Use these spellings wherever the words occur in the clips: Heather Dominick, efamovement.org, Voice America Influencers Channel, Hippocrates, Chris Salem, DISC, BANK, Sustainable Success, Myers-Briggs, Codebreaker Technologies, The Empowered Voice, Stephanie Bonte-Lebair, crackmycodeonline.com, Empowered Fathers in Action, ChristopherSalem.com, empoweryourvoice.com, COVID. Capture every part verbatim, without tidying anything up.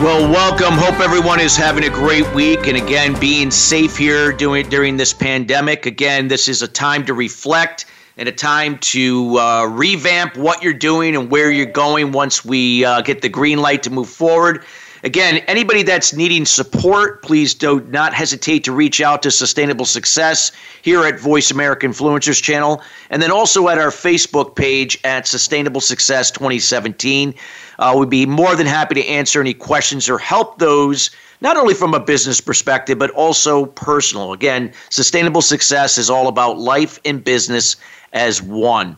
Well, welcome. Hope everyone is having a great week and, again, being safe here doing, during this pandemic. Again, this is a time to reflect and a time to uh, revamp what you're doing and where you're going once we uh, get the green light to move forward. Again, anybody that's needing support, please do not hesitate to reach out to Sustainable Success here at Voice America Influencers Channel, and then also at our Facebook page at Sustainable Success twenty seventeen. Uh, we'd be more than happy to answer any questions or help those, not only from a business perspective, but also personal. Again, Sustainable Success is all about life and business as one.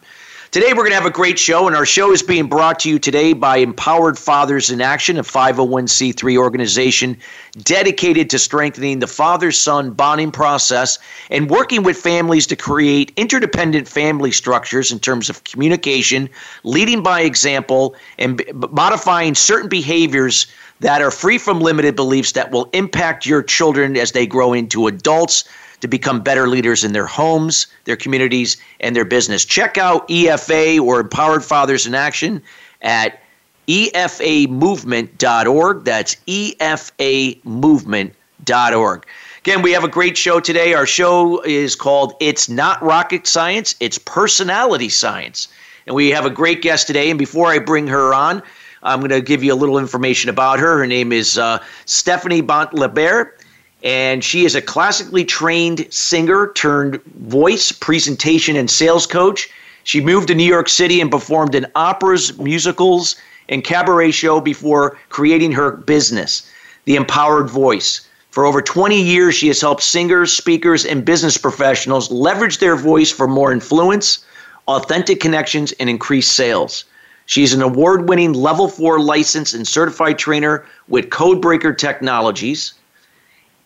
Today, we're going to have a great show, and our show is being brought to you today by Empowered Fathers in Action, a five oh one c three organization dedicated to strengthening the father-son bonding process and working with families to create interdependent family structures in terms of communication, leading by example, and modifying certain behaviors that are free from limited beliefs that will impact your children as they grow into adults, to become better leaders in their homes, their communities, and their business. Check out E F A or Empowered Fathers in Action at e f a movement dot org. That's e f a movement dot org. Again, we have a great show today. Our show is called It's Not Rocket Science, It's Personality Science. And we have a great guest today. And before I bring her on, I'm going to give you a little information about her. Her name is uh, Stephanie Bonte-Lebair. And she is a classically trained singer turned voice, presentation, and sales coach. She moved to New York City and performed in operas, musicals, and cabaret shows before creating her business, The Empowered Voice. For over twenty years, she has helped singers, speakers, and business professionals leverage their voice for more influence, authentic connections, and increased sales. She's an award-winning Level four licensed and certified trainer with Codebreaker Technologies.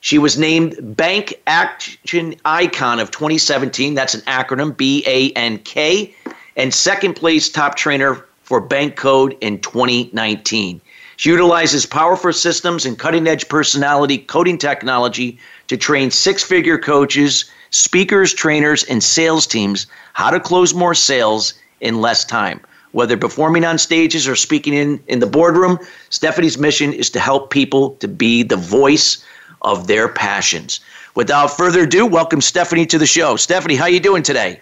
She was named BANK Action Icon of twenty seventeen. That's an acronym, B A N K, and second place top trainer for Bank Code in twenty nineteen. She utilizes powerful systems and cutting-edge personality coding technology to train six-figure coaches, speakers, trainers, and sales teams how to close more sales in less time. Whether performing on stages or speaking in, in the boardroom, Stephanie's mission is to help people to be the voice of their passions. Without further ado, welcome Stephanie to the show. Stephanie, how are you doing today?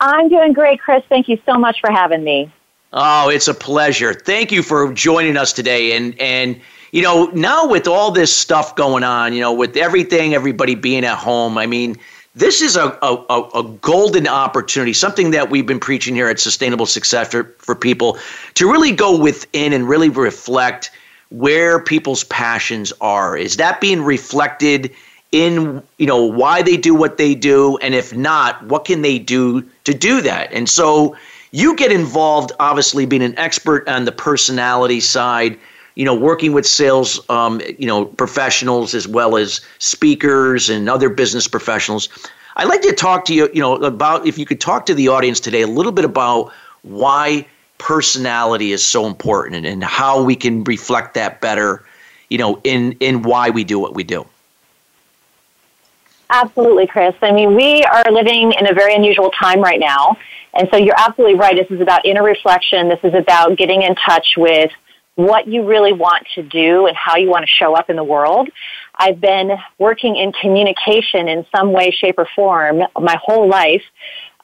I'm doing great, Chris. Thank you so much for having me. Oh, it's a pleasure. Thank you for joining us today. And, and you know, now with all this stuff going on, you know, with everything, everybody being at home, I mean, this is a, a, a golden opportunity, something that we've been preaching here at Sustainable Success for, for people to really go within and really reflect where people's passions are. Is that being reflected in, you know, why they do what they do? And if not, what can they do to do that? And so you get involved, obviously being an expert on the personality side, you know, working with sales, um, you know, professionals as well as speakers and other business professionals. I'd like to talk to you, you know, about if you could talk to the audience today a little bit about why personality is so important and how we can reflect that better, you know, in, in why we do what we do. Absolutely, Chris. I mean, we are living in a very unusual time right now. And so you're absolutely right. This is about inner reflection. This is about getting in touch with what you really want to do and how you want to show up in the world. I've been working in communication in some way, shape, or form my whole life.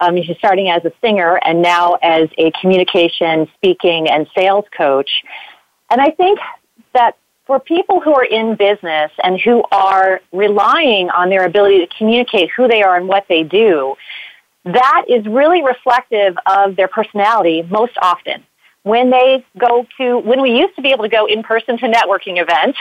Um, starting as a singer and now as a communication, speaking, and sales coach. And I think that for people who are in business and who are relying on their ability to communicate who they are and what they do, that is really reflective of their personality most often. When they go to, when we used to be able to go in person to networking events,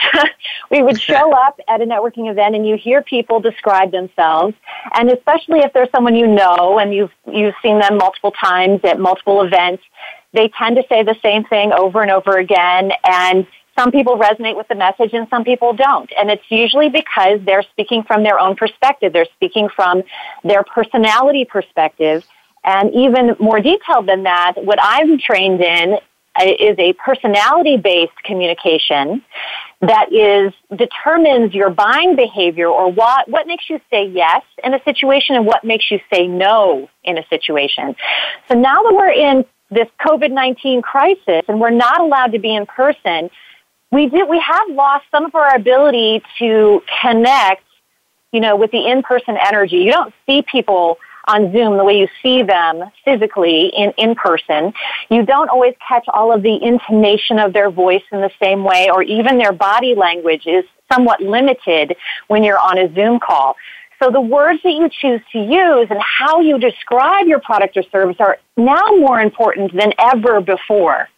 we would show up at a networking event and you hear people describe themselves. And especially if there's someone you know and you've, you've seen them multiple times at multiple events, they tend to say the same thing over and over again. And some people resonate with the message and some people don't. And it's usually because they're speaking from their own perspective. They're speaking from their personality perspective. And even more detailed than that, what I'm trained in is a personality-based communication that is determines your buying behavior, or what, what makes you say yes in a situation and what makes you say no in a situation. So now that we're in this covid nineteen crisis and we're not allowed to be in person, we do, we have lost some of our ability to connect, you know, with the in-person energy. You don't see people on Zoom the way you see them physically in, in person. You don't always catch all of the intonation of their voice in the same way, or even their body language is somewhat limited when you're on a Zoom call. So the words that you choose to use and how you describe your product or service are now more important than ever before.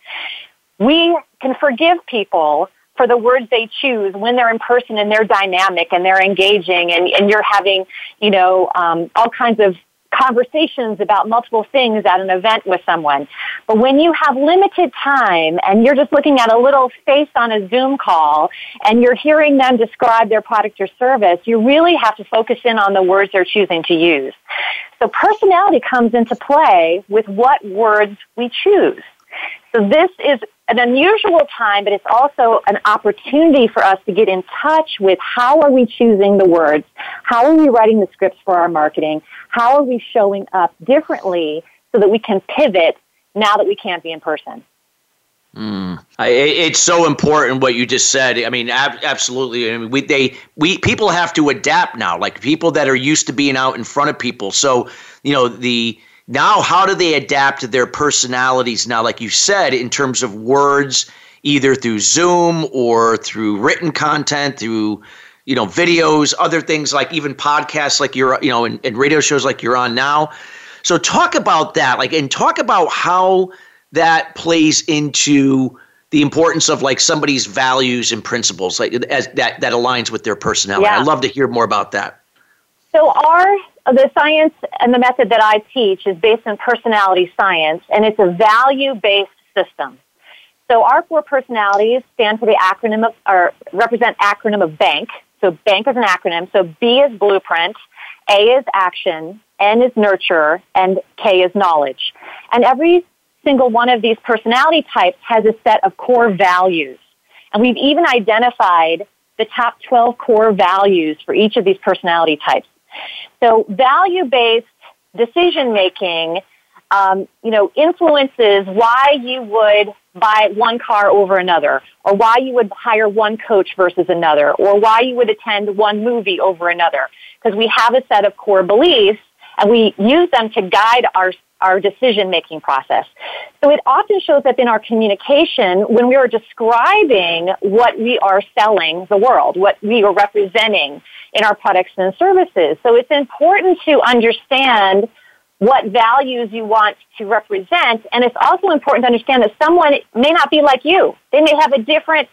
We can forgive people for the words they choose when they're in person and they're dynamic and they're engaging, and, and you're having, you know, um, all kinds of conversations about multiple things at an event with someone. But when you have limited time and you're just looking at a little face on a Zoom call and you're hearing them describe their product or service, you really have to focus in on the words they're choosing to use. So personality comes into play with what words we choose. So this is an unusual time, but it's also an opportunity for us to get in touch with how are we choosing the words, how are we writing the scripts for our marketing, how are we showing up differently so that we can pivot now that we can't be in person. Mm. I, it's so important what you just said. I mean, ab- absolutely. I mean, we they we people have to adapt now, like people that are used to being out in front of people. So, you know, the Now, how do they adapt to their personalities now, like you said, in terms of words, either through Zoom or through written content, through, you know, videos, other things like even podcasts like you're, you know, and, and radio shows like you're on now. So talk about that, like, and talk about how that plays into the importance of like somebody's values and principles, like as that, that aligns with their personality. Yeah. I'd love to hear more about that. So our The science and the method that I teach is based on personality science, and it's a value-based system. So our four personalities stand for the acronym of, or represent acronym of BANK. So BANK is an acronym. So B is blueprint, A is action, N is nurture, and K is knowledge. And every single one of these personality types has a set of core values. And we've even identified the top twelve core values for each of these personality types. So value-based decision-making, um, you know, influences why you would buy one car over another, or why you would hire one coach versus another, or why you would attend one movie over another, because we have a set of core beliefs, and we use them to guide our, our decision-making process. So it often shows up in our communication when we are describing what we are selling the world, what we are representing in our products and services. So it's important to understand what values you want to represent, and it's also important to understand that someone may not be like you. They may have a different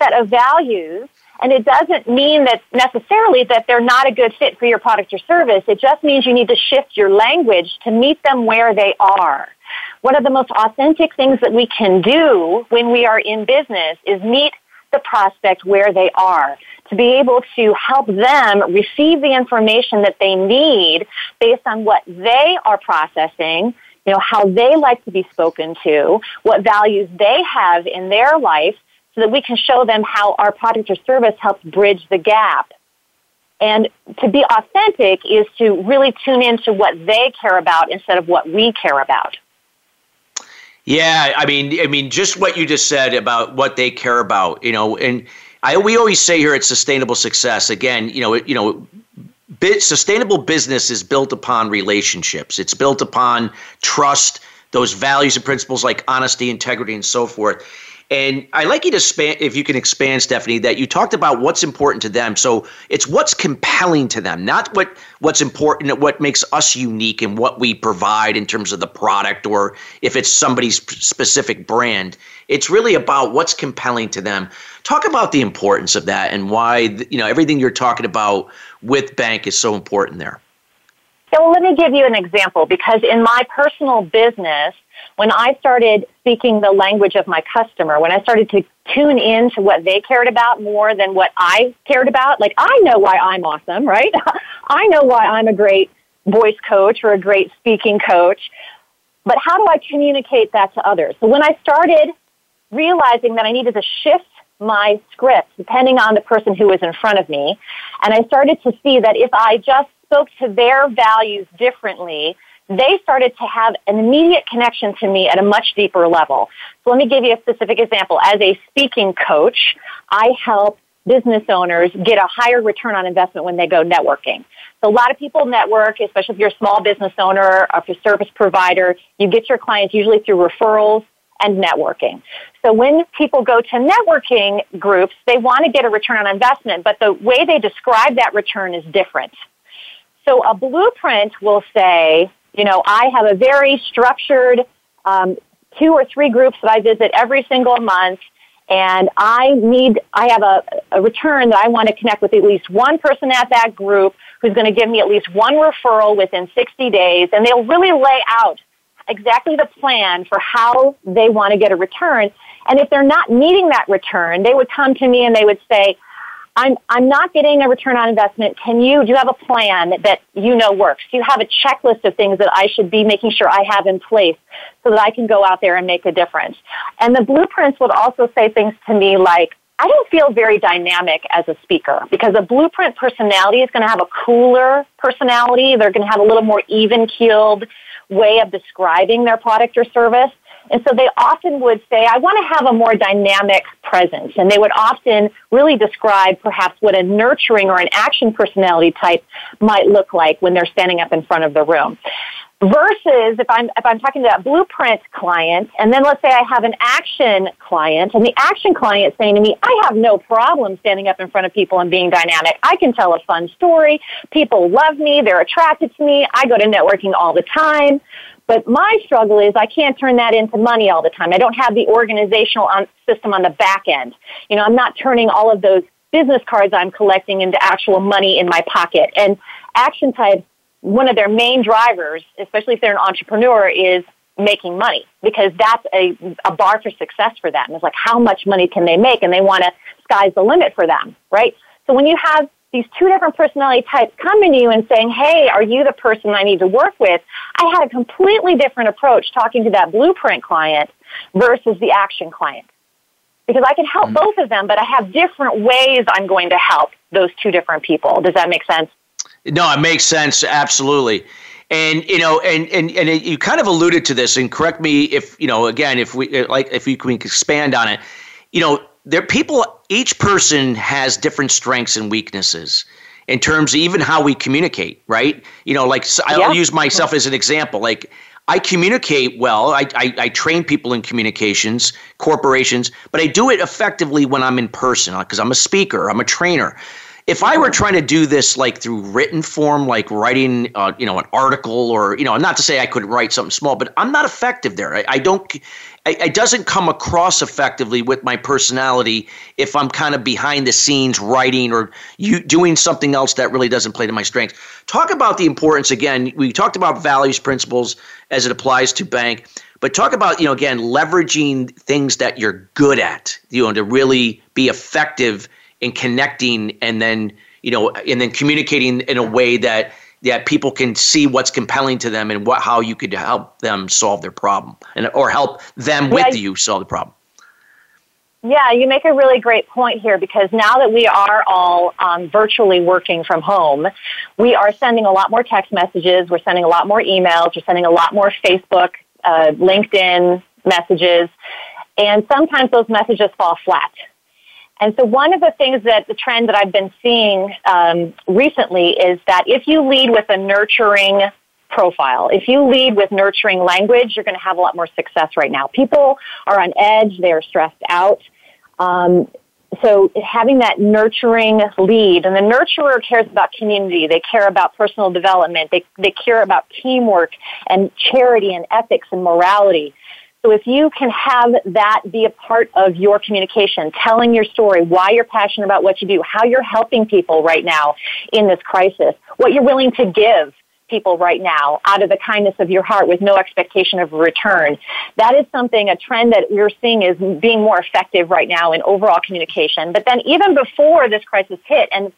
set of values, and it doesn't mean that necessarily that they're not a good fit for your product or service. It just means you need to shift your language to meet them where they are. One of the most authentic things that we can do when we are in business is meet the prospect where they are, to be able to help them receive the information that they need based on what they are processing, you know, how they like to be spoken to, what values they have in their life, so that we can show them how our product or service helps bridge the gap. And to be authentic is to really tune into what they care about instead of what we care about. Yeah, I mean, I mean, just what you just said about what they care about, you know, and I, we always say here at Sustainable Success, again, you know, it, you know, bit, sustainable business is built upon relationships. It's built upon trust, those values and principles like honesty, integrity, and so forth. And I'd like you to, span, if you can expand, Stephanie, that you talked about what's important to them. So it's what's compelling to them, not what, what's important, what makes us unique and what we provide in terms of the product, or if it's somebody's specific brand. It's really about what's compelling to them. Talk about the importance of that and why, you know, everything you're talking about with BANK is so important there. So let me give you an example, because in my personal business, when I started speaking the language of my customer, when I started to tune in to what they cared about more than what I cared about. Like, I know why I'm awesome, right? I know why I'm a great voice coach or a great speaking coach. But how do I communicate that to others? So when I started realizing that I needed to shift my script depending on the person who was in front of me, and I started to see that if I just spoke to their values differently, they started to have an immediate connection to me at a much deeper level. So let me give you a specific example. As a speaking coach, I help business owners get a higher return on investment when they go networking. So a lot of people network, especially if you're a small business owner or if you're a service provider. You get your clients usually through referrals and networking. So when people go to networking groups, they want to get a return on investment, but the way they describe that return is different. So a blueprint will say, you know, I have a very structured um, two or three groups that I visit every single month, and I need, I have a, a return that I want to connect with at least one person at that group who's going to give me at least one referral within sixty days, and they'll really lay out exactly the plan for how they want to get a return. And if they're not meeting that return, they would come to me and they would say, I'm I'm not getting a return on investment. Can you, do you have a plan that you know works? Do you have a checklist of things that I should be making sure I have in place so that I can go out there and make a difference? And the blueprints would also say things to me like, I don't feel very dynamic as a speaker, because a blueprint personality is going to have a cooler personality. They're going to have a little more even-keeled way of describing their product or service. And so they often would say, I want to have a more dynamic presence. And they would often really describe perhaps what a nurturing or an action personality type might look like when they're standing up in front of the room. Versus if I'm if I'm talking to that blueprint client, and then let's say I have an action client, and the action client saying to me, I have no problem standing up in front of people and being dynamic. I can tell a fun story. People love me. They're attracted to me. I go to networking all the time. But my struggle is I can't turn that into money all the time. I don't have the organizational on, system on the back end. You know, I'm not turning all of those business cards I'm collecting into actual money in my pocket. And action types, one of their main drivers, especially if they're an entrepreneur, is making money, because that's a, a bar for success for them. It's like, how much money can they make? And they want to, sky's the limit for them, right? So when you have these two different personality types coming to you and saying, hey, are you the person I need to work with? I had a completely different approach talking to that blueprint client versus the action client, because I can help mm-hmm. both of them, but I have different ways I'm going to help those two different people. Does that make sense? No, it makes sense. Absolutely. And, you know, and, and, and it, you kind of alluded to this, and correct me if, you know, again, if we like, if we can expand on it, you know, there are people, each person has different strengths and weaknesses in terms of even how we communicate, right? You know, like I'll yeah. use myself as an example. Like I communicate well. I, I I train people in communications, corporations, but I do it effectively when I'm in person, because I'm a speaker, I'm a trainer. If I were trying to do this like through written form, like writing, uh, you know, an article, or, you know, not to say I could write something small, but I'm not effective there. I, I don't, I, it doesn't come across effectively with my personality if I'm kind of behind the scenes writing or you doing something else that really doesn't play to my strengths. Talk about the importance again. We talked about values, principles as it applies to bank, but talk about, you know, again, leveraging things that you're good at, you know, to really be effective and connecting, and then, you know, and then communicating in a way that that people can see what's compelling to them and what how you could help them solve their problem, and or help them with yeah, you solve the problem. Yeah, you make a really great point here, because now that we are all um, virtually working from home, we are sending a lot more text messages, we're sending a lot more emails, we're sending a lot more Facebook, uh, LinkedIn messages, and sometimes those messages fall flat. And so one of the things that the trend that I've been seeing um, recently is that if you lead with a nurturing profile, if you lead with nurturing language, you're going to have a lot more success right now. People are on edge. They are stressed out. Um, so having that nurturing lead, and the nurturer cares about community. They care about personal development. They, they care about teamwork and charity and ethics and morality. So if you can have that be a part of your communication, telling your story, why you're passionate about what you do, how you're helping people right now in this crisis, what you're willing to give people right now out of the kindness of your heart with no expectation of return. That is something, a trend that we're seeing is being more effective right now in overall communication. But then even before this crisis hit, and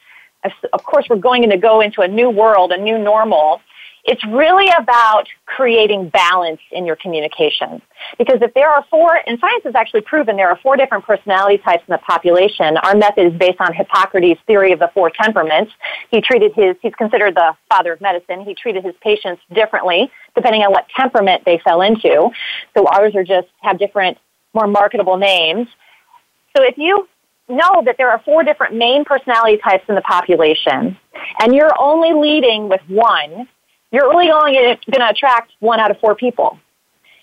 of course we're going to go into a new world, a new normal, it's really about creating balance in your communication. Because if there are four, and science has actually proven there are four different personality types in the population. Our method is based on Hippocrates' theory of the four temperaments. He treated his, he's considered the father of medicine. He treated his patients differently depending on what temperament they fell into. So ours are just, have different, more marketable names. So if you know that there are four different main personality types in the population, and you're only leading with one, you're really only going to attract one out of four people.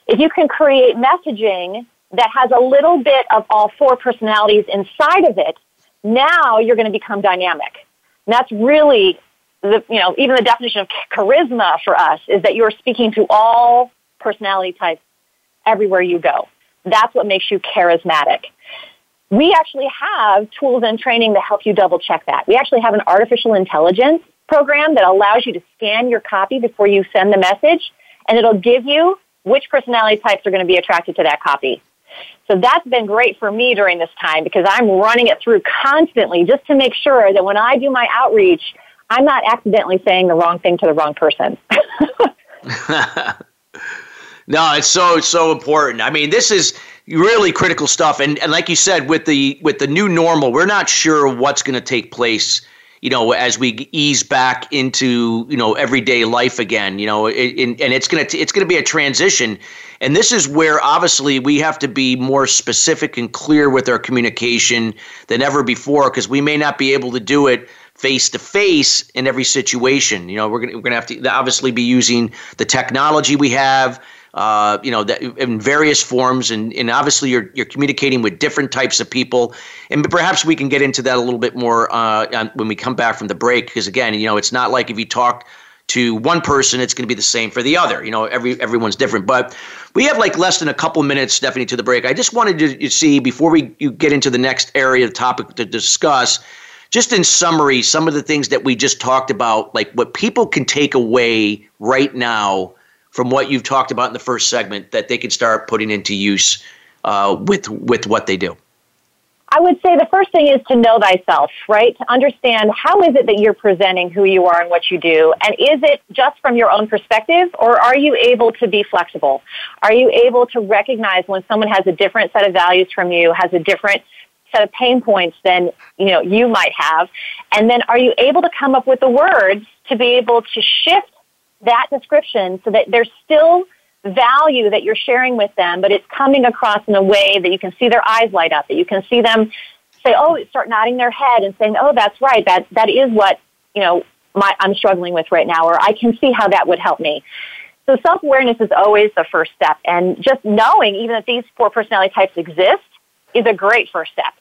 If you can create messaging that has a little bit of all four personalities inside of it, now you're going to become dynamic. And that's really, the, you know, even the definition of charisma for us is that you're speaking to all personality types everywhere you go. That's what makes you charismatic. We actually have tools and training to help you double check that. We actually have an artificial intelligence program that allows you to scan your copy before you send the message, and it'll give you which personality types are going to be attracted to that copy. So that's been great for me during this time because I'm running it through constantly just to make sure that when I do my outreach, I'm not accidentally saying the wrong thing to the wrong person. No, it's so, so important. I mean, this is really critical stuff. And, and like you said, with the, with the new normal, we're not sure what's going to take place, you know, as we ease back into, you know, everyday life again, you know, and, and it's going to, it's going to be a transition. And this is where obviously we have to be more specific and clear with our communication than ever before, because we may not be able to do it face to face in every situation. You know, we're going we're going to have to obviously be using the technology we have, Uh, you know, that in various forms, and, and obviously you're you're communicating with different types of people, and perhaps we can get into that a little bit more uh, on, when we come back from the break. Because again, you know, it's not like if you talk to one person, it's going to be the same for the other. You know, every everyone's different. But we have like less than a couple minutes, Stephanie, to the break. I just wanted to you see before we you get into the next area of topic to discuss, just in summary, some of the things that we just talked about, like what people can take away right now from what you've talked about in the first segment that they can start putting into use uh, with with what they do? I would say the first thing is to know thyself, right? To understand how is it that you're presenting who you are and what you do, and is it just from your own perspective, or are you able to be flexible? Are you able to recognize when someone has a different set of values from you, has a different set of pain points than you know you might have, and then are you able to come up with the words to be able to shift that description so that there's still value that you're sharing with them, but it's coming across in a way that you can see their eyes light up, that you can see them say, oh, start nodding their head and saying, oh, that's right, that that is what, you know, my, I'm struggling with right now, or I can see how that would help me. So self-awareness is always the first step, and just knowing even that these four personality types exist is a great first step.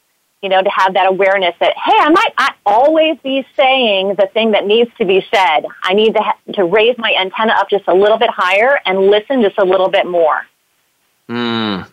You know, to have that awareness that, hey, I might not always be saying the thing that needs to be said. I need to ha- to raise my antenna up just a little bit higher and listen just a little bit more. Mm.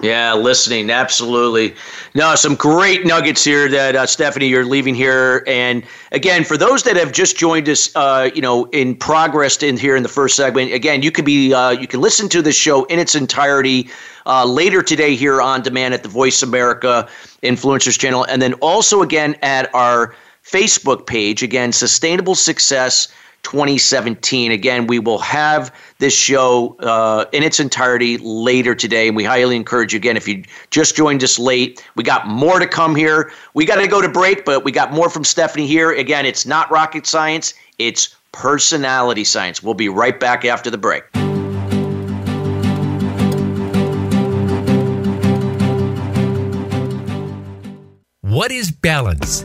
Yeah, listening, absolutely. No, some great nuggets here that, uh, Stephanie, you're leaving here. And again, for those that have just joined us, uh, you know, in progress in here in the first segment, again, you can be, uh, you can listen to this show in its entirety uh, later today here on demand at the Voice America Influencers Channel. And then also, again, at our Facebook page, again, Sustainable Success twenty seventeen. Again, we will have this show uh, in its entirety later today, and we highly encourage you, again, if you just joined us late, we got more to come here. We got to go to break, but we got more from Stephanie here. Again, it's not rocket science, it's personality science. We'll be right back after the break. What is balance?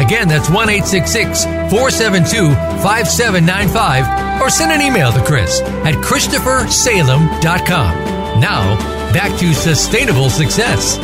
Again, that's one eight six six, four seven two, five seven nine five. Or send an email to Chris at Christopher Salem dot com. Now, back to Sustainable Success.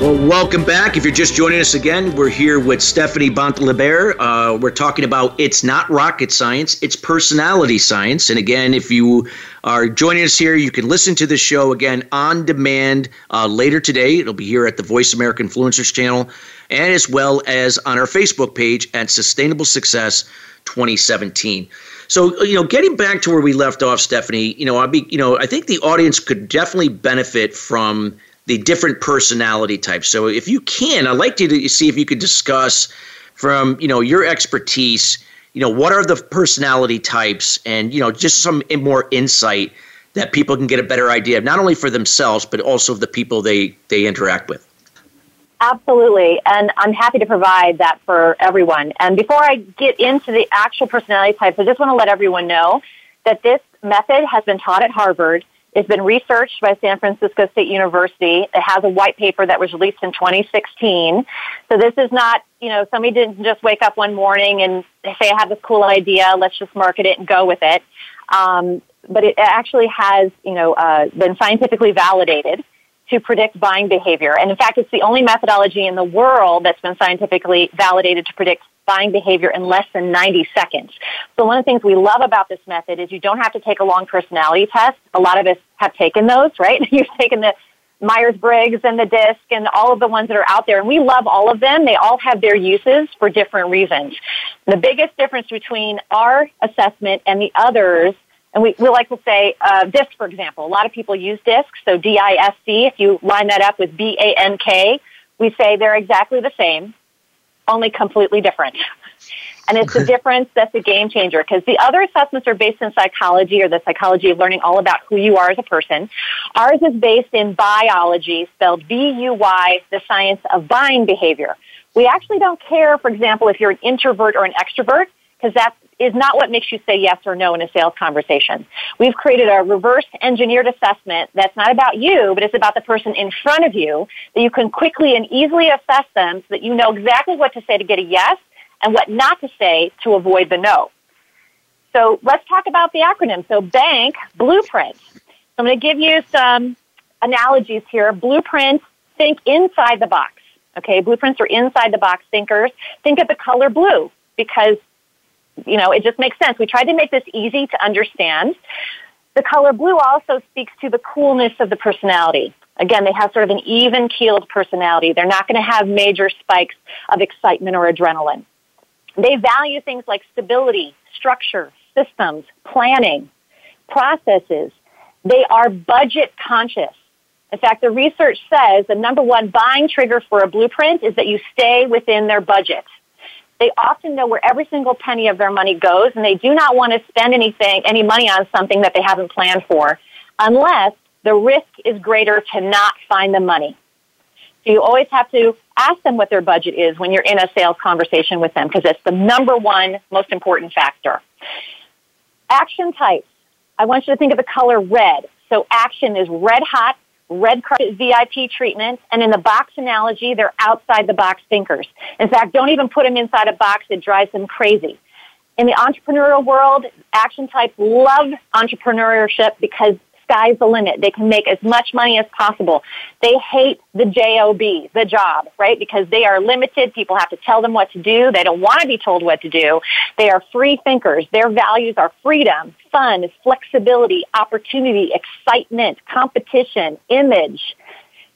Well, welcome back. If you're just joining us again, we're here with Stephanie Bonte-Lebair. Uh, we're talking about it's not rocket science, it's personality science. And again, if you are joining us here, you can listen to this show again on demand uh, later today. It'll be here at the Voice America Influencers Channel and as well as on our Facebook page at Sustainable Success twenty seventeen. So, you know, getting back to where we left off, Stephanie, you know, I be, you know, I think the audience could definitely benefit from the different personality types. So if you can, I'd like you to see if you could discuss from, you know, your expertise, you know, what are the personality types and, you know, just some more insight that people can get a better idea of, not only for themselves, but also the people they, they interact with. Absolutely, and I'm happy to provide that for everyone. And before I get into the actual personality types, I just want to let everyone know that this method has been taught at Harvard. It's been researched by San Francisco State University. It has a white paper that was released in twenty sixteen. So this is not, you know, somebody didn't just wake up one morning and say, I have this cool idea, let's just market it and go with it. Um, but it actually has, you know, uh, been scientifically validated to predict buying behavior. And in fact, it's the only methodology in the world that's been scientifically validated to predict buying behavior in less than ninety seconds. So one of the things we love about this method is you don't have to take a long personality test. A lot of us have taken those, right? You've taken the Myers-Briggs and the DISC and all of the ones that are out there. And we love all of them. They all have their uses for different reasons. The biggest difference between our assessment and the others, and we, we like to say uh, DISC, for example. A lot of people use DISC, so D I S C. If you line that up with B A N K, we say they're exactly the same, only completely different. And it's the difference that's a game changer, because the other assessments are based in psychology or the psychology of learning all about who you are as a person. Ours is based in biology, spelled B U Y, the science of buying behavior. We actually don't care, for example, if you're an introvert or an extrovert, because that's is not what makes you say yes or no in a sales conversation. We've created a reverse engineered assessment that's not about you, but it's about the person in front of you, that you can quickly and easily assess them so that you know exactly what to say to get a yes and what not to say to avoid the no. So let's talk about the acronym. So BANK, blueprint. So I'm going to give you some analogies here. Blueprint, think inside the box. Okay, blueprints are inside the box thinkers. Think of the color blue because you know, it just makes sense. We tried to make this easy to understand. The color blue also speaks to the coolness of the personality. Again, they have sort of an even-keeled personality. They're not going to have major spikes of excitement or adrenaline. They value things like stability, structure, systems, planning, processes. They are budget conscious. In fact, the research says the number one buying trigger for a blueprint is that you stay within their budget. They often know where every single penny of their money goes, and they do not want to spend anything, any money on something that they haven't planned for, unless the risk is greater to not find the money. So you always have to ask them what their budget is when you're in a sales conversation with them, because it's the number one most important factor. Action types. I want you to think of the color red. So action is red hot, red carpet V I P treatment, and in the box analogy, they're outside-the-box thinkers. In fact, don't even put them inside a box. It drives them crazy. In the entrepreneurial world, action types love entrepreneurship because sky's the limit. They can make as much money as possible. They hate the J O B, the job, right? Because they are limited. People have to tell them what to do. They don't want to be told what to do. They are free thinkers. Their values are freedom, fun, flexibility, opportunity, excitement, competition, image.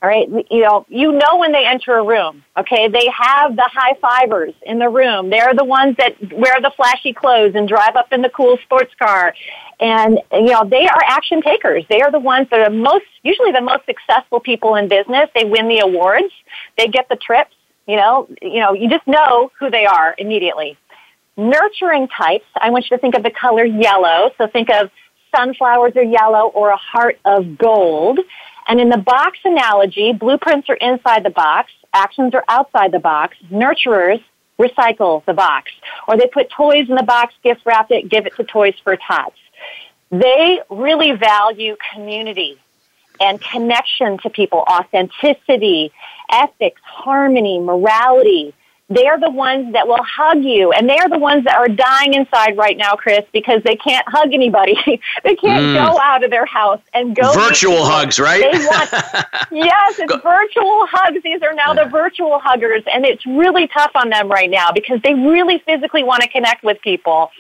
All right, you know, you know when they enter a room, okay, they have the high fivers in the room. They're the ones that wear the flashy clothes and drive up in the cool sports car. And, you know, they are action takers. They are the ones that are most, usually the most successful people in business. They win the awards. They get the trips. You know, you know, you just know who they are immediately. Nurturing types, I want you to think of the color yellow. So think of sunflowers are yellow or a heart of gold. And in the box analogy, blueprints are inside the box, actions are outside the box, nurturers recycle the box. Or they put toys in the box, gift wrap it, give it to Toys for Tots. They really value community and connection to people, authenticity, ethics, harmony, morality. They are the ones that will hug you, and they are the ones that are dying inside right now, Chris, because they can't hug anybody. They can't mm. go out of their house and go. Virtual hugs, right? They want, yes, it's go. virtual hugs. These are now yeah. the virtual huggers, and it's really tough on them right now because they really physically want to connect with people.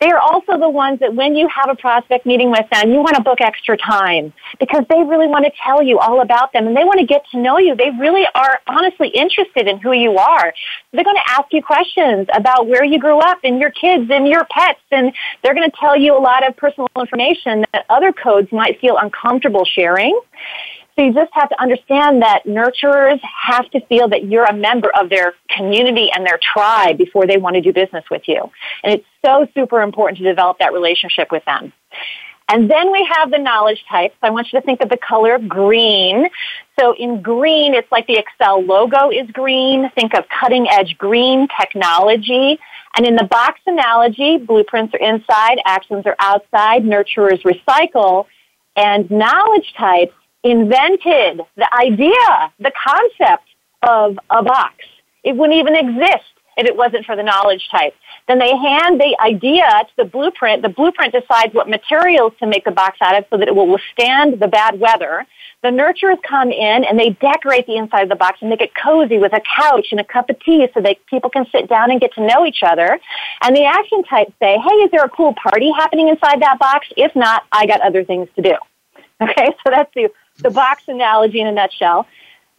They are also the ones that when you have a prospect meeting with them, you want to book extra time because they really want to tell you all about them, and they want to get to know you. They really are honestly interested in who you are. They're going to ask you questions about where you grew up and your kids and your pets, and they're going to tell you a lot of personal information that other codes might feel uncomfortable sharing. So you just have to understand that nurturers have to feel that you're a member of their community and their tribe before they want to do business with you. And it's so super important to develop that relationship with them. And then we have the knowledge types. I want you to think of the color green. So in green, it's like the Excel logo is green. Think of cutting-edge green technology. And in the box analogy, blueprints are inside, actions are outside, nurturers recycle, and knowledge types invented the idea, the concept of a box. It wouldn't even exist if it wasn't for the knowledge type. Then they hand the idea to the blueprint. The blueprint decides what materials to make the box out of so that it will withstand the bad weather. The nurturers come in and they decorate the inside of the box and make it cozy with a couch and a cup of tea so that people can sit down and get to know each other. And the action types say, hey, is there a cool party happening inside that box? If not, I got other things to do. Okay, so that's the, the box analogy in a nutshell.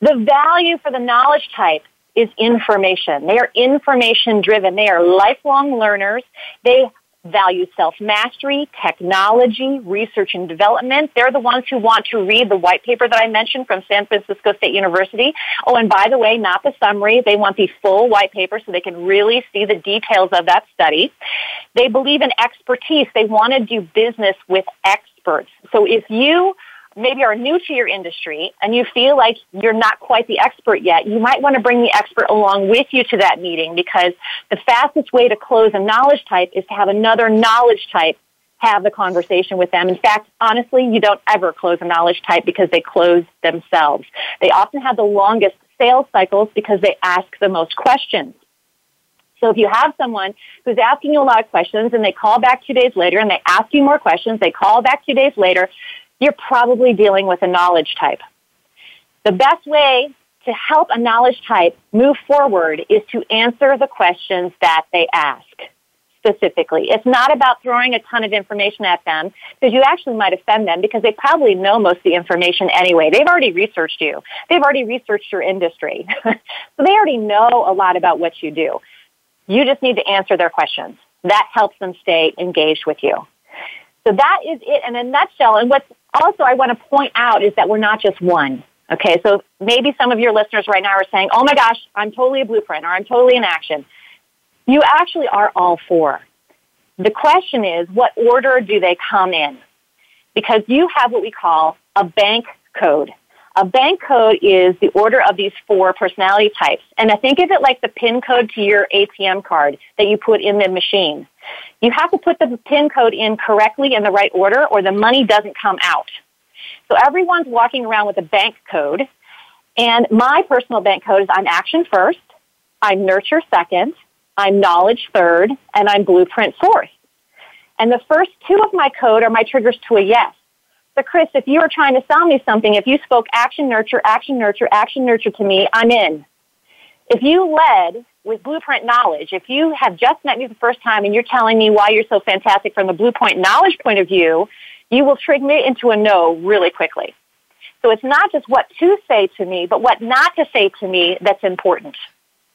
The value for the knowledge type is information. They are information driven. They are lifelong learners. They value self-mastery, technology, research and development. They're the ones who want to read the white paper that I mentioned from San Francisco State University. Oh, and by the way, not the summary. They want the full white paper so they can really see the details of that study. They believe in expertise. They want to do business with experts. So if you maybe are new to your industry and you feel like you're not quite the expert yet, you might want to bring the expert along with you to that meeting because the fastest way to close a knowledge type is to have another knowledge type have the conversation with them. In fact, honestly, you don't ever close a knowledge type because they close themselves. They often have the longest sales cycles because they ask the most questions. So if you have someone who's asking you a lot of questions and they call back two days later and they ask you more questions, they call back two days later, you're probably dealing with a knowledge type. The best way to help a knowledge type move forward is to answer the questions that they ask specifically. It's not about throwing a ton of information at them because you actually might offend them because they probably know most of the information anyway. They've already researched you. They've already researched your industry. So they already know a lot about what you do. You just need to answer their questions. That helps them stay engaged with you. So that is it in a nutshell. And what's also I want to point out is that we're not just one. Okay, so maybe some of your listeners right now are saying, oh my gosh, I'm totally a blueprint or I'm totally in action. You actually are all four. The question is, what order do they come in? Because you have what we call a bank code. A bank code is the order of these four personality types. And I think of it like the PIN code to your A T M card that you put in the machine. You have to put the PIN code in correctly in the right order or the money doesn't come out. So everyone's walking around with a bank code. And my personal bank code is I'm action first, I'm nurture second, I'm knowledge third, and I'm blueprint fourth. And the first two of my code are my triggers to a yes. But Chris, if you were trying to sell me something, if you spoke action, nurture, action, nurture, action, nurture to me, I'm in. If you led with blueprint knowledge, if you have just met me the first time and you're telling me why you're so fantastic from the blueprint knowledge point of view, you will trigger me into a no really quickly. So it's not just what to say to me, but what not to say to me that's important.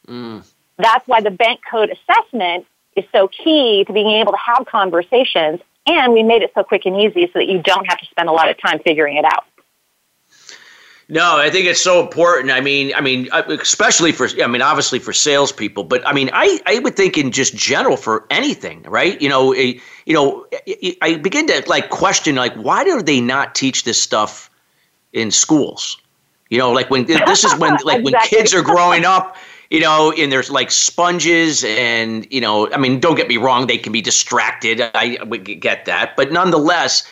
Mm. That's why the bank code assessment is so key to being able to have conversations, and we made it so quick and easy so that you don't have to spend a lot of time figuring it out. No, I think it's so important. I mean, I mean, especially for, I mean, obviously for salespeople, but I mean, I, I would think in just general for anything, right? You know, a, you know, I begin to like question, like, why do they not teach this stuff in schools? You know, like when this is when like exactly. when kids are growing up. You know, and there's like sponges and, you know, I mean, don't get me wrong, they can be distracted. I would get that. But nonetheless,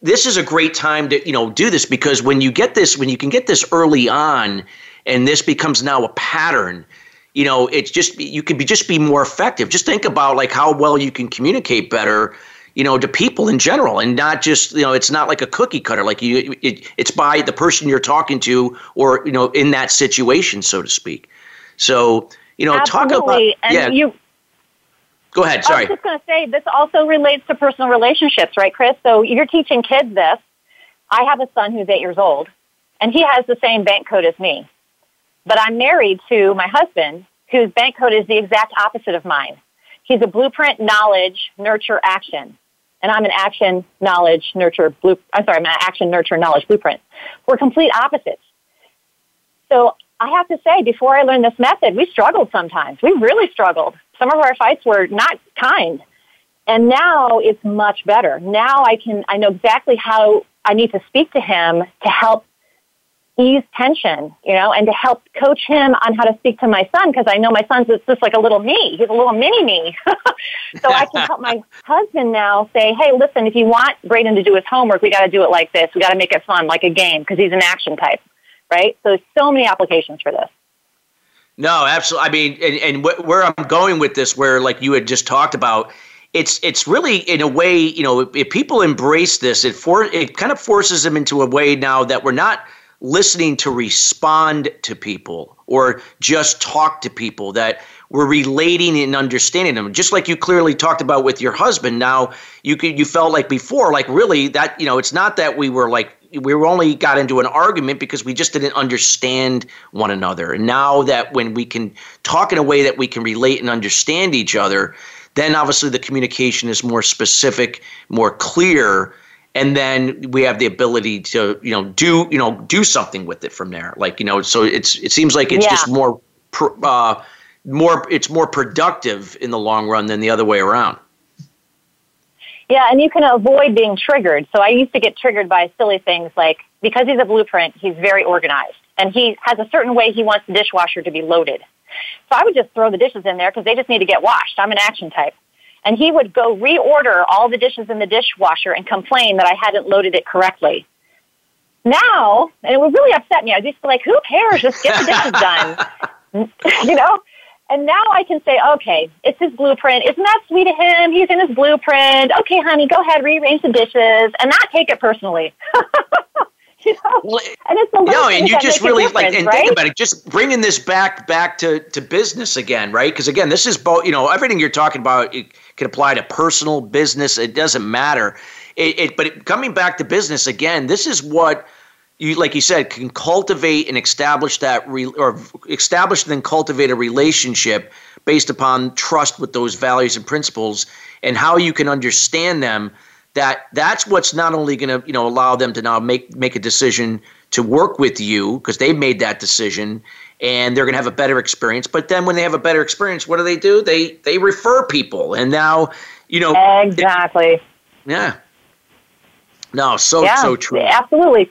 this is a great time to, you know, do this, because when you get this, when you can get this early on and this becomes now a pattern, you know, it's just, you can be just be more effective. Just think about like how well you can communicate better, you know, to people in general, and not just, you know, it's not like a cookie cutter, like you, it, it's by the person you're talking to or, you know, in that situation, so to speak. So, you know, Absolutely. talk about, and yeah, you, go ahead. Sorry. I was just going to say, this also relates to personal relationships, right, Chris? So you're teaching kids this. I have a son who's eight years old, and he has the same bank code as me, but I'm married to my husband whose bank code is the exact opposite of mine. He's a blueprint, knowledge, nurture, action. And I'm an action, knowledge, nurture, blue, I'm sorry, I'm an action, nurture, knowledge, blueprint. We're complete opposites. So I have to say, before I learned this method, we struggled sometimes. We really struggled. Some of our fights were not kind. And now it's much better. Now I can, I know exactly how I need to speak to him to help ease tension, you know, and to help coach him on how to speak to my son, because I know my son's just like a little me. He's a little mini me. So I can help my husband now say, hey, listen, if you want Braden to do his homework, we got to do it like this. We got to make it fun, like a game, because he's an action type. Right? So there's so many applications for this. No, absolutely. I mean, and, and wh- where I'm going with this, where like you had just talked about, it's it's really in a way, you know, if, if people embrace this, it for it kind of forces them into a way now that we're not listening to respond to people or just talk to people, that we're relating and understanding them. Just like you clearly talked about with your husband. Now you could, you felt like before, like really that, you know, it's not that we were like, we only got into an argument because we just didn't understand one another. And now that when we can talk in a way that we can relate and understand each other, then obviously the communication is more specific, more clear. And then we have the ability to, you know, do, you know, do something with it from there. Like, you know, so it's, it seems like it's yeah. just more, uh, more, it's more productive in the long run than the other way around. Yeah, and you can avoid being triggered. So I used to get triggered by silly things like, because he's a blueprint, he's very organized. And he has a certain way he wants the dishwasher to be loaded. So I would just throw the dishes in there because they just need to get washed. I'm an action type. And he would go reorder all the dishes in the dishwasher and complain that I hadn't loaded it correctly. Now, and it would really upset me. I'd just be like, who cares? Just get the dishes done. You know? And now I can say, okay, it's his blueprint. Isn't that sweet of him? He's in his blueprint. Okay, honey, go ahead, rearrange the dishes, and not take it personally. You know? Well, and it's the little no, and you just really like, and right? think about it. Just bringing this back back to, to business again, right? Because again, this is both. You know, everything you're talking about, it can apply to personal, business. It doesn't matter. It, it but it, coming back to business again, this is what. You, like you said, can cultivate and establish that, re- or establish and then cultivate a relationship based upon trust with those values and principles, and how you can understand them. That that's what's not only going to, you know, allow them to now make make a decision to work with you because they made that decision, and they're going to have a better experience. But then when they have a better experience, what do they do? They they refer people, and now, you know, exactly. They, yeah. No, so yeah, so true. Absolutely.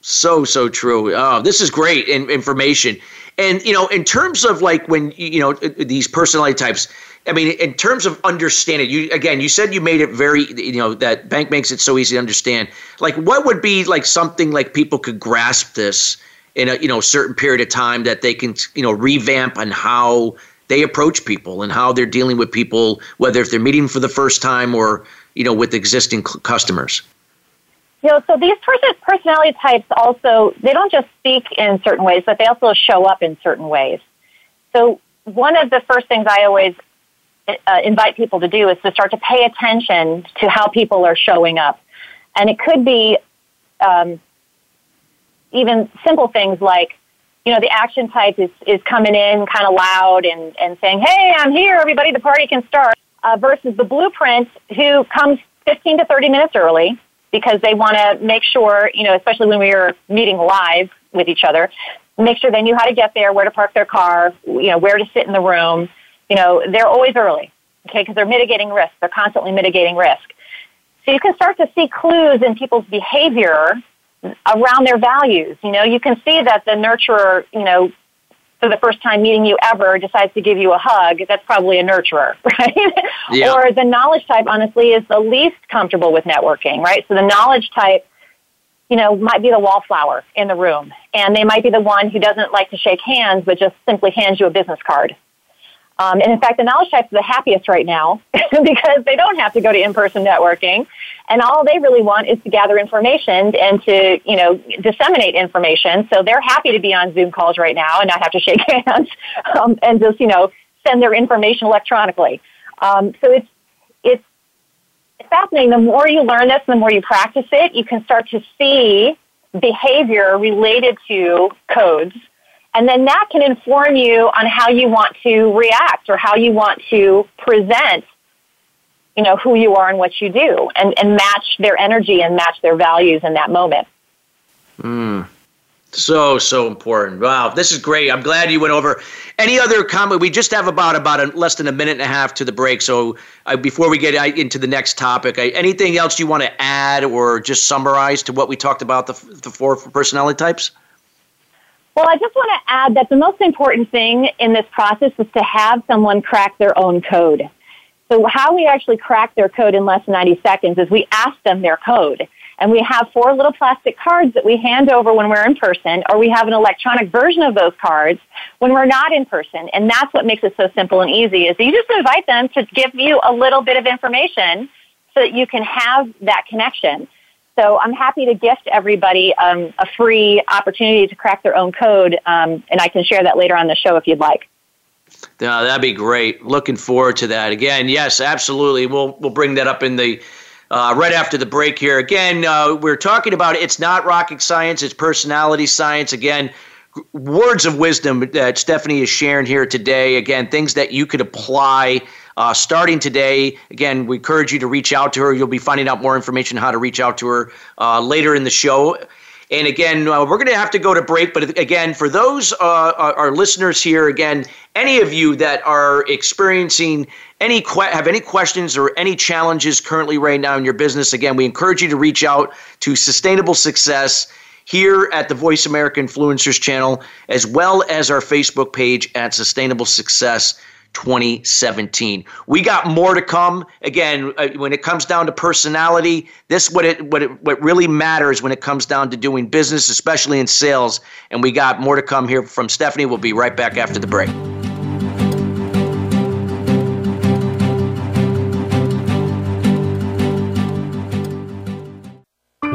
So, so true. Oh, this is great in, information. And, you know, in terms of like when, you know, these personality types, I mean, in terms of understanding, you, again, you said you made it very, you know, that bank makes it so easy to understand. Like what would be like something like people could grasp this in a, you know, certain period of time that they can, you know, revamp on how they approach people and how they're dealing with people, whether if they're meeting for the first time or, you know, with existing customers? You know, so these personality types also, they don't just speak in certain ways, but they also show up in certain ways. So one of the first things I always uh, invite people to do is to start to pay attention to how people are showing up. And it could be um, even simple things like, you know, the action type is, is coming in kind of loud and, and saying, hey, I'm here, everybody, the party can start, uh, versus the blueprint who comes fifteen to thirty minutes early because they want to make sure, you know, especially when we were meeting live with each other, make sure they knew how to get there, where to park their car, you know, where to sit in the room. You know, they're always early, okay, because they're mitigating risk. They're constantly mitigating risk. So you can start to see clues in people's behavior around their values. You know, you can see that the nurturer, you know, for the first time meeting you ever decides to give you a hug. That's probably a nurturer, right? Yeah. Or the knowledge type, honestly, is the least comfortable with networking, right? So the knowledge type, you know, might be the wallflower in the room. And they might be the one who doesn't like to shake hands, but just simply hands you a business card. Um, and in fact, the knowledge types are the happiest right now because they don't have to go to in-person networking. And all they really want is to gather information and to, you know, disseminate information. So they're happy to be on Zoom calls right now and not have to shake hands um, and just, you know, send their information electronically. Um, so it's, it's fascinating. The more you learn this, the more you practice it, you can start to see behavior related to codes. And then that can inform you on how you want to react or how you want to present, you know, who you are and what you do, and, and match their energy and match their values in that moment. Mm. So, so important. Wow, this is great. I'm glad you went over. Any other comment? We just have about about a, less than a minute and a half to the break. So I, before we get I, into the next topic, I, anything else you want to add or just summarize to what we talked about, the, the four personality types? Well, I just want to add that the most important thing in this process is to have someone crack their own code. So how we actually crack their code in less than ninety seconds is we ask them their code. And we have four little plastic cards that we hand over when we're in person, or we have an electronic version of those cards when we're not in person. And that's what makes it so simple and easy, is you just invite them to give you a little bit of information so that you can have that connection. So I'm happy to gift everybody um, a free opportunity to crack their own code, um, and I can share that later on the show if you'd like. Yeah, that'd be great. Looking forward to that. Again, yes, absolutely. We'll we'll bring that up in the uh, right after the break here. Again, uh, we're talking about it's not rocket science; it's personality science. Again, g- words of wisdom that Stephanie is sharing here today. Again, things that you could apply. Uh, starting today, again, we encourage you to reach out to her. You'll be finding out more information how to reach out to her uh, later in the show. And again, uh, we're going to have to go to break. But again, for those uh, our listeners here, again, any of you that are experiencing any que- have any questions or any challenges currently right now in your business, again, we encourage you to reach out to Sustainable Success here at the Voice America Influencers Channel, as well as our Facebook page at Sustainable Success twenty seventeen. We got more to come. Again, when it comes down to personality, this what it what it, what really matters when it comes down to doing business, especially in sales. And we got more to come here from Stephanie. We'll be right back after the break.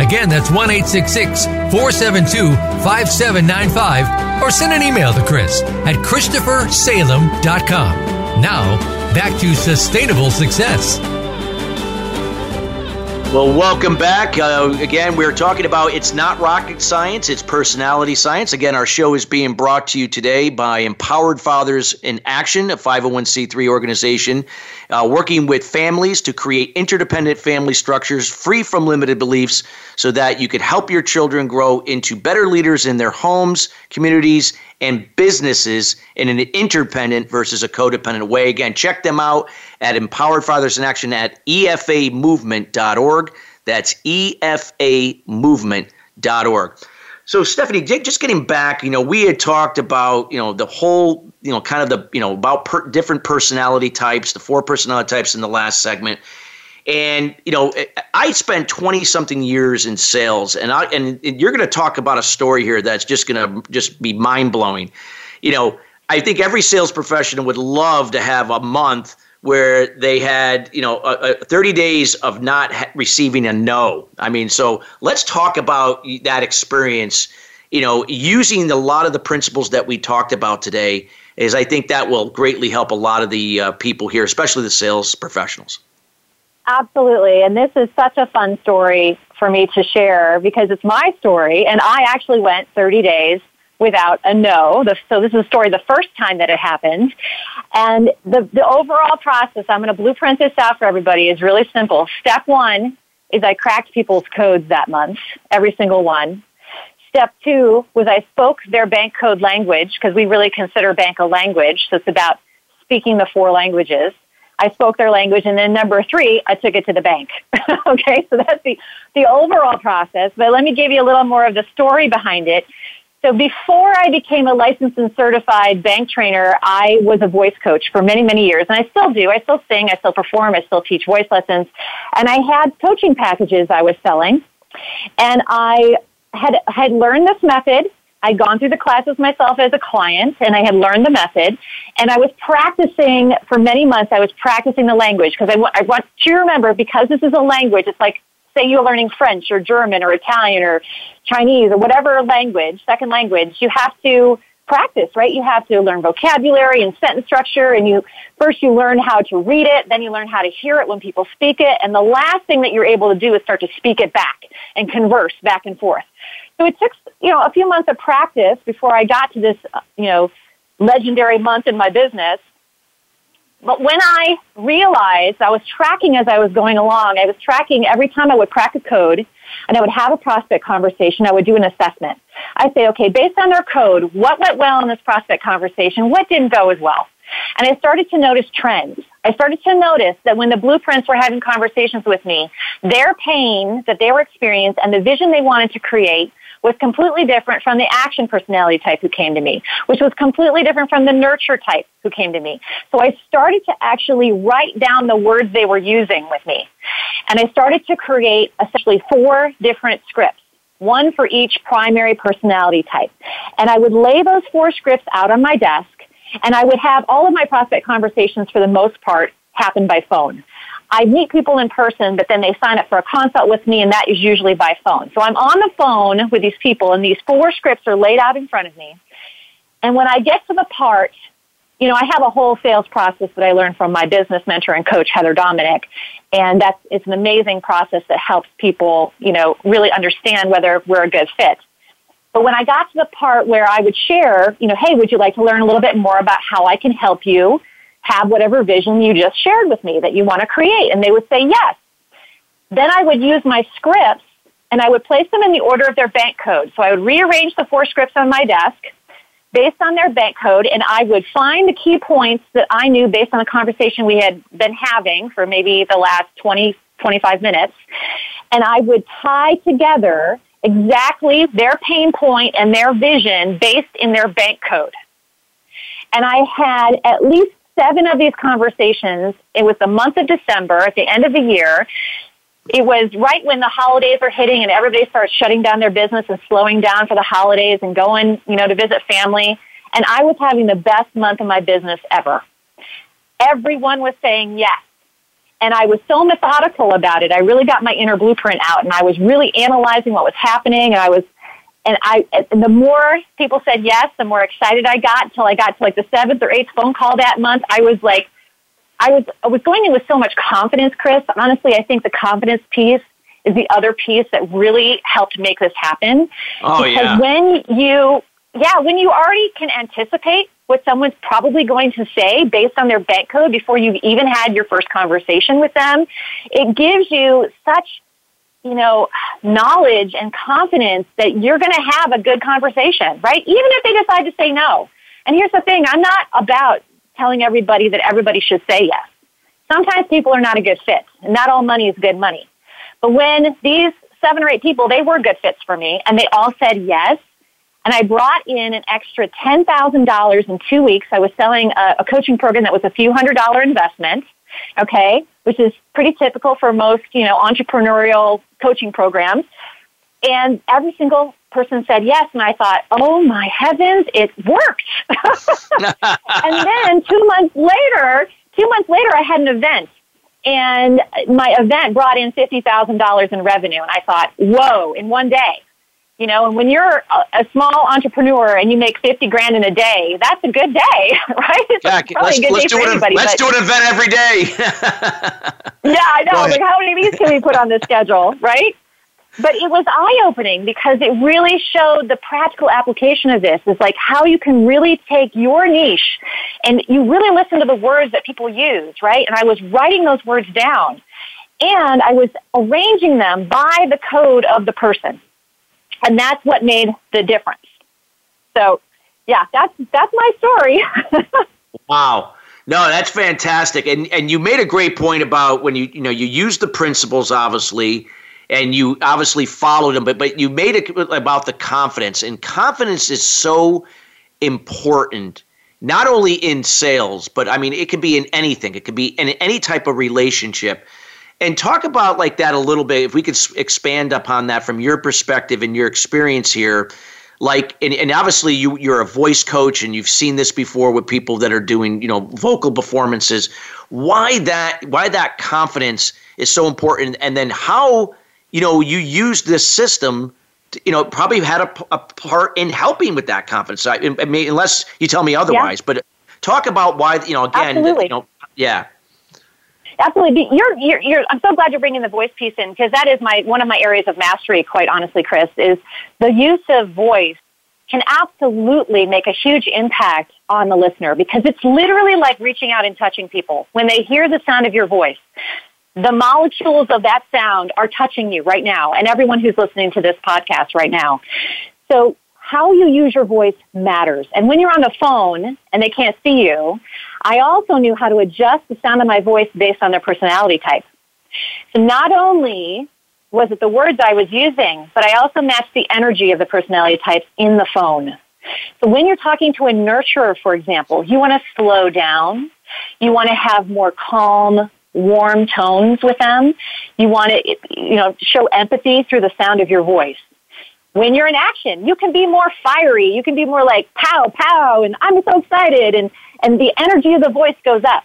Again, that's one eight six six, four seven two, five seven nine five. Or send an email to Chris at Christopher Salem dot com. Now, back to Sustainable Success. Well, welcome back. Uh, again, we're talking about it's not rocket science, it's personality science. Again, our show is being brought to you today by Empowered Fathers in Action, a five oh one c three organization, uh, working with families to create interdependent family structures free from limited beliefs so that you can help your children grow into better leaders in their homes, communities, and businesses in an interdependent versus a codependent way. Again, check them out at Empowered Fathers in Action at e f a movement dot org. That's e f a movement dot org. So, Stephanie, just getting back, you know, we had talked about, you know, the whole, you know, kind of the, you know, about per- different personality types, the four personality types in the last segment. And, you know, I spent twenty something years in sales, and I, and you're going to talk about a story here that's just going to just be mind blowing. You know, I think every sales professional would love to have a month where they had, you know, uh, thirty days of not ha- receiving a no. I mean, so let's talk about that experience, you know, using a lot of the principles that we talked about today, is I think that will greatly help a lot of the uh, people here, especially the sales professionals. Absolutely. And this is such a fun story for me to share because it's my story, and I actually went thirty days without a no. So this is a story the first time that it happened. And the, the overall process, I'm going to blueprint this out for everybody, is really simple. Step one is I cracked people's codes that month, every single one. Step two was I spoke their bank code language, because we really consider bank a language. So it's about speaking the four languages. I spoke their language. And then number three, I took it to the bank. Okay, so that's the, the overall process. But let me give you a little more of the story behind it. So before I became a licensed and certified bank trainer, I was a voice coach for many, many years. And I still do. I still sing. I still perform. I still teach voice lessons. And I had coaching packages I was selling. And I had had learned this method. I'd gone through the classes myself as a client, and I had learned the method. And I was practicing for many months. I was practicing the language, because I, w- I want you to remember, because this is a language, it's like, say you're learning French or German or Italian or Chinese or whatever language, second language, you have to practice, right? You have to learn vocabulary and sentence structure, and you first you learn how to read it, then you learn how to hear it when people speak it, and the last thing that you're able to do is start to speak it back and converse back and forth. So it took, you know, a few months of practice before I got to this, you know, legendary month in my business. But when I realized I was tracking as I was going along, I was tracking every time I would crack a code and I would have a prospect conversation, I would do an assessment. I'd say, okay, based on their code, what went well in this prospect conversation? What didn't go as well? And I started to notice trends. I started to notice that when the blueprints were having conversations with me, their pain that they were experiencing and the vision they wanted to create was completely different from the action personality type who came to me, which was completely different from the nurture type who came to me. So I started to actually write down the words they were using with me. And I started to create essentially four different scripts, one for each primary personality type. And I would lay those four scripts out on my desk, and I would have all of my prospect conversations, for the most part, happen by phone. I meet people in person, but then they sign up for a consult with me, and that is usually by phone. So I'm on the phone with these people, and these four scripts are laid out in front of me. And when I get to the part, you know, I have a whole sales process that I learned from my business mentor and coach, Heather Dominick, and that's it's an amazing process that helps people, you know, really understand whether we're a good fit. But when I got to the part where I would share, you know, hey, would you like to learn a little bit more about how I can help you have whatever vision you just shared with me that you want to create? And they would say yes. Then I would use my scripts, and I would place them in the order of their bank code. So I would rearrange the four scripts on my desk based on their bank code, and I would find the key points that I knew based on the conversation we had been having for maybe the last twenty, twenty-five minutes, and I would tie together exactly their pain point and their vision based in their bank code. And I had at least seven of these conversations. It was the month of December, at the end of the year. It was right when the holidays are hitting and everybody starts shutting down their business and slowing down for the holidays and going, you know, to visit family. And I was having the best month of my business ever. Everyone was saying yes. And I was so methodical about it. I really got my inner blueprint out, and I was really analyzing what was happening. And I was, and I, and the more people said yes, the more excited I got. Until I got to like the seventh or eighth phone call that month, I was like, I was, I was going in with so much confidence, Chris. Honestly, I think the confidence piece is the other piece that really helped make this happen. Oh, because yeah. when you, yeah, when you already can anticipate what someone's probably going to say based on their bank code before you've even had your first conversation with them, it gives you such, you know, knowledge and confidence that you're going to have a good conversation, right? Even if they decide to say no. And here's the thing, I'm not about telling everybody that everybody should say yes. Sometimes people are not a good fit, and not all money is good money. But when these seven or eight people, they were good fits for me, and they all said yes, and I brought in an extra ten thousand dollars in two weeks. I was selling a, a coaching program that was a few hundred dollar investment, okay, which is pretty typical for most, you know, entrepreneurial coaching programs. And every single person said yes, and I thought, oh my heavens, it worked. And then two months later, two months later, I had an event. And my event brought in fifty thousand dollars in revenue. And I thought, whoa, in one day. You know, and when you're a small entrepreneur and you make fifty grand in a day, that's a good day, right? It's yeah, probably let's, a good let's day for an, anybody. Let's but, do an event every day. Yeah, I know. Like, how many of these can we put on the schedule, right? But it was eye-opening because it really showed the practical application of this. It's like how you can really take your niche and you really listen to the words that people use, right? And I was writing those words down, and I was arranging them by the code of the person. And that's what made the difference. So, yeah, that's that's my story. Wow. No, that's fantastic. And and you made a great point about when you you know you used the principles, obviously, and you obviously followed them, but but you made it about the confidence. And confidence is so important, not only in sales, but I mean it could be in anything. It could be in any type of relationship. And talk about like that a little bit, if we could expand upon that from your perspective and your experience here. Like, and, and obviously you, you're a voice coach and you've seen this before with people that are doing, you know, vocal performances. Why that, why that confidence is so important, and then how, you know, you use this system, to, you know, probably had a, a part in helping with that confidence. I, I mean, unless you tell me otherwise, yeah. But talk about why, you know, again, Absolutely. You know, yeah. Absolutely. You're, you're, you're, I'm so glad you're bringing the voice piece in, because that is my one of my areas of mastery, quite honestly, Chris, is the use of voice can absolutely make a huge impact on the listener, because it's literally like reaching out and touching people. When they hear the sound of your voice, the molecules of that sound are touching you right now, and everyone who's listening to this podcast right now. So how you use your voice matters. And when you're on the phone and they can't see you, I also knew how to adjust the sound of my voice based on their personality type. So not only was it the words I was using, but I also matched the energy of the personality types in the phone. So when you're talking to a nurturer, for example, you want to slow down. You want to have more calm, warm tones with them. You want to, you know, show empathy through the sound of your voice. When you're in action, you can be more fiery. You can be more like pow, pow, and I'm so excited, and, and the energy of the voice goes up.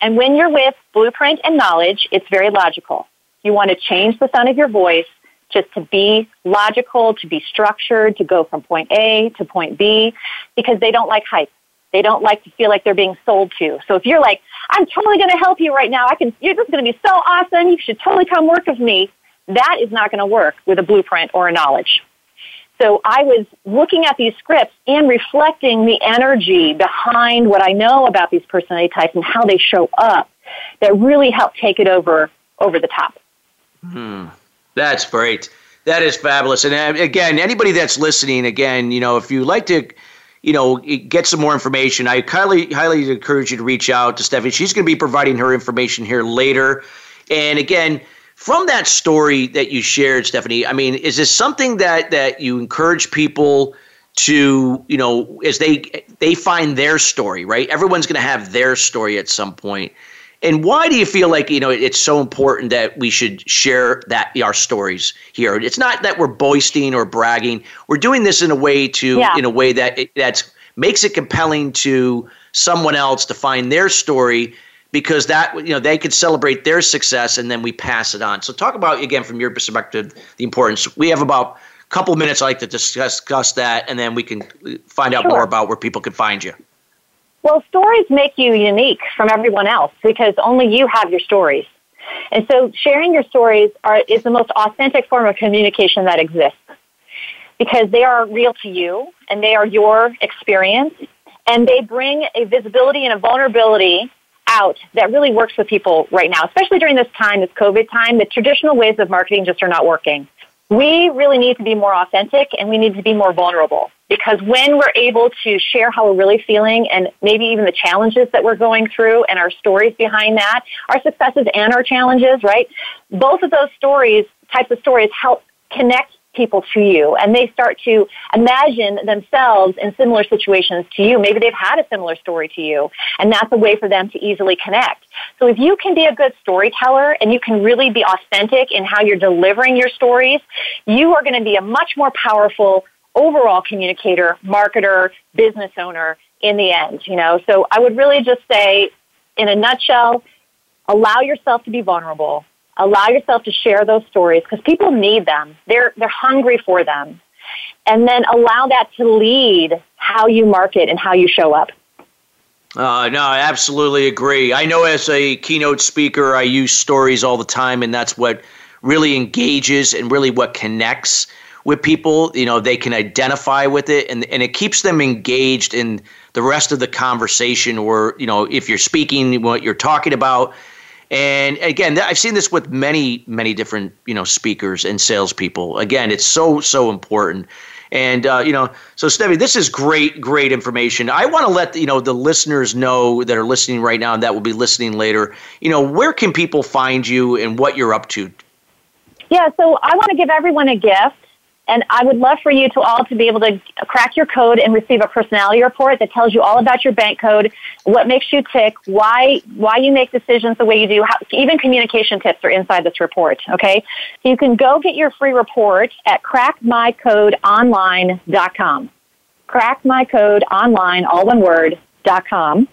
And when you're with blueprint and knowledge, it's very logical. You want to change the sound of your voice just to be logical, to be structured, to go from point A to point B, because they don't like hype. They don't like to feel like they're being sold to. So if you're like, I'm totally going to help you right now. I can. You're just going to be so awesome. You should totally come work with me. That is not going to work with a blueprint or a knowledge. So I was looking at these scripts and reflecting the energy behind what I know about these personality types and how they show up that really helped take it over over the top. Hmm. That's great. That is fabulous. And again, anybody that's listening, again, you know, if you like to, you know, get some more information, I highly, highly encourage you to reach out to Stephanie. She's going to be providing her information here later. And again, from that story that you shared, Stephanie, I mean, is this something that, that you encourage people to, you know, as they they find their story, right? Everyone's going to have their story at some point. And why do you feel like, you know, it's so important that we should share that our stories here? It's not that we're boasting or bragging. We're doing this in a way to, yeah. in a way that it, that's makes it compelling to someone else to find their story, because that, you know, they could celebrate their success and then we pass it on. So talk about, again, from your perspective, the importance. We have about a couple of minutes I'd like to discuss, discuss that, and then we can find out sure. more about where people can find you. Well, stories make you unique from everyone else because only you have your stories. And so sharing your stories are, is the most authentic form of communication that exists, because they are real to you and they are your experience, and they bring a visibility and a vulnerability out that really works with people right now, especially during this time, this COVID time. The traditional ways of marketing just are not working. We really need to be more authentic, and we need to be more vulnerable, because when we're able to share how we're really feeling and maybe even the challenges that we're going through and our stories behind that, our successes and our challenges, right? Both of those stories, types of stories, help connect people to you, and they start to imagine themselves in similar situations to you. Maybe they've had a similar story to you, and that's a way for them to easily connect. So if you can be a good storyteller and you can really be authentic in how you're delivering your stories, you are going to be a much more powerful overall communicator, marketer, business owner in the end, you know. So I would really just say, in a nutshell, allow yourself to be vulnerable. Allow yourself to share those stories, because people need them. They're they're hungry for them. And then allow that to lead how you market and how you show up. Uh, no, I absolutely agree. I know as a keynote speaker, I use stories all the time, and that's what really engages and really what connects with people. You know, they can identify with it, and, and it keeps them engaged in the rest of the conversation, or, you know, if you're speaking, what you're talking about. And again, I've seen this with many, many different, you know, speakers and salespeople. Again, it's so, so important. And, uh, you know, so Stephanie, this is great, great information. I want to let, you know, the listeners know that are listening right now and that will be listening later, you know, where can people find you and what you're up to? Yeah, so I want to give everyone a gift. And I would love for you to all to be able to crack your code and receive a personality report that tells you all about your bank code, what makes you tick, why why you make decisions the way you do. How, even communication tips are inside this report, okay? So you can go get your free report at crack my code online dot com. crack my code online, all one word, dot com.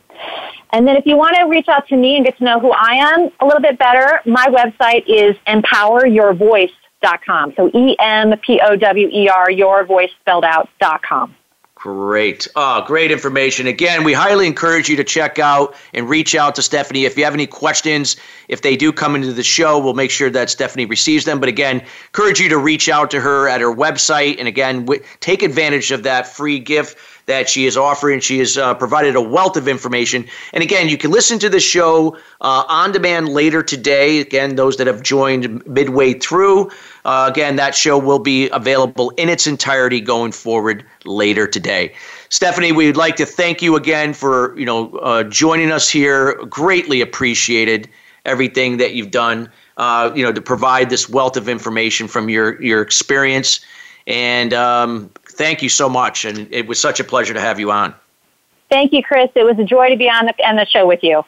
And then if you want to reach out to me and get to know who I am a little bit better, my website is empower your voice dot com. Dot com. So E M P O W E R, your voice spelled out, dot com. Great. Oh, great information. Again, we highly encourage you to check out and reach out to Stephanie. If you have any questions, if they do come into the show, we'll make sure that Stephanie receives them. But again, encourage you to reach out to her at her website. And again, w- take advantage of that free gift that she is offering. She has uh, provided a wealth of information. And again, you can listen to the show uh, on demand later today. Again, those that have joined midway through, uh, again, that show will be available in its entirety going forward later today. Stephanie, we'd like to thank you again for, you know, uh, joining us here. Greatly appreciated everything that you've done, uh, you know, to provide this wealth of information from your, your experience. And um, thank you so much. And it was such a pleasure to have you on. Thank you, Chris. It was a joy to be on the, on the show with you.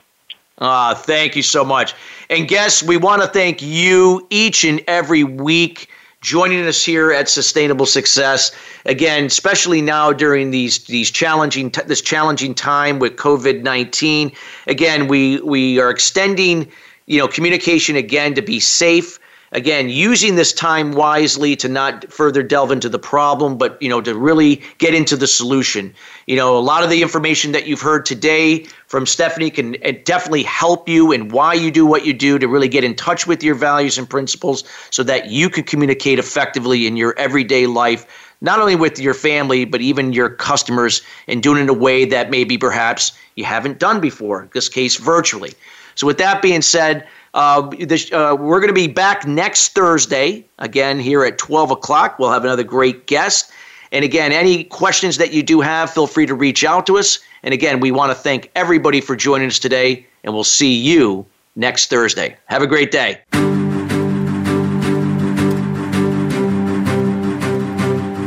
Uh, thank you so much. And guests, we want to thank you each and every week joining us here at Sustainable Success. Again, especially now during these these challenging t- this challenging time with COVID nineteen. Again, we we are extending, you know, communication again to be safe. Again, using this time wisely to not further delve into the problem, but, you know, to really get into the solution. You know, a lot of the information that you've heard today from Stephanie can definitely help you in why you do what you do, to really get in touch with your values and principles so that you can communicate effectively in your everyday life, not only with your family, but even your customers, and doing it in a way that maybe perhaps you haven't done before, in this case, virtually. So with that being said, Uh, this, uh, we're going to be back next Thursday, again, here at twelve o'clock. We'll have another great guest. And again, any questions that you do have, feel free to reach out to us. And again, we want to thank everybody for joining us today, and we'll see you next Thursday. Have a great day.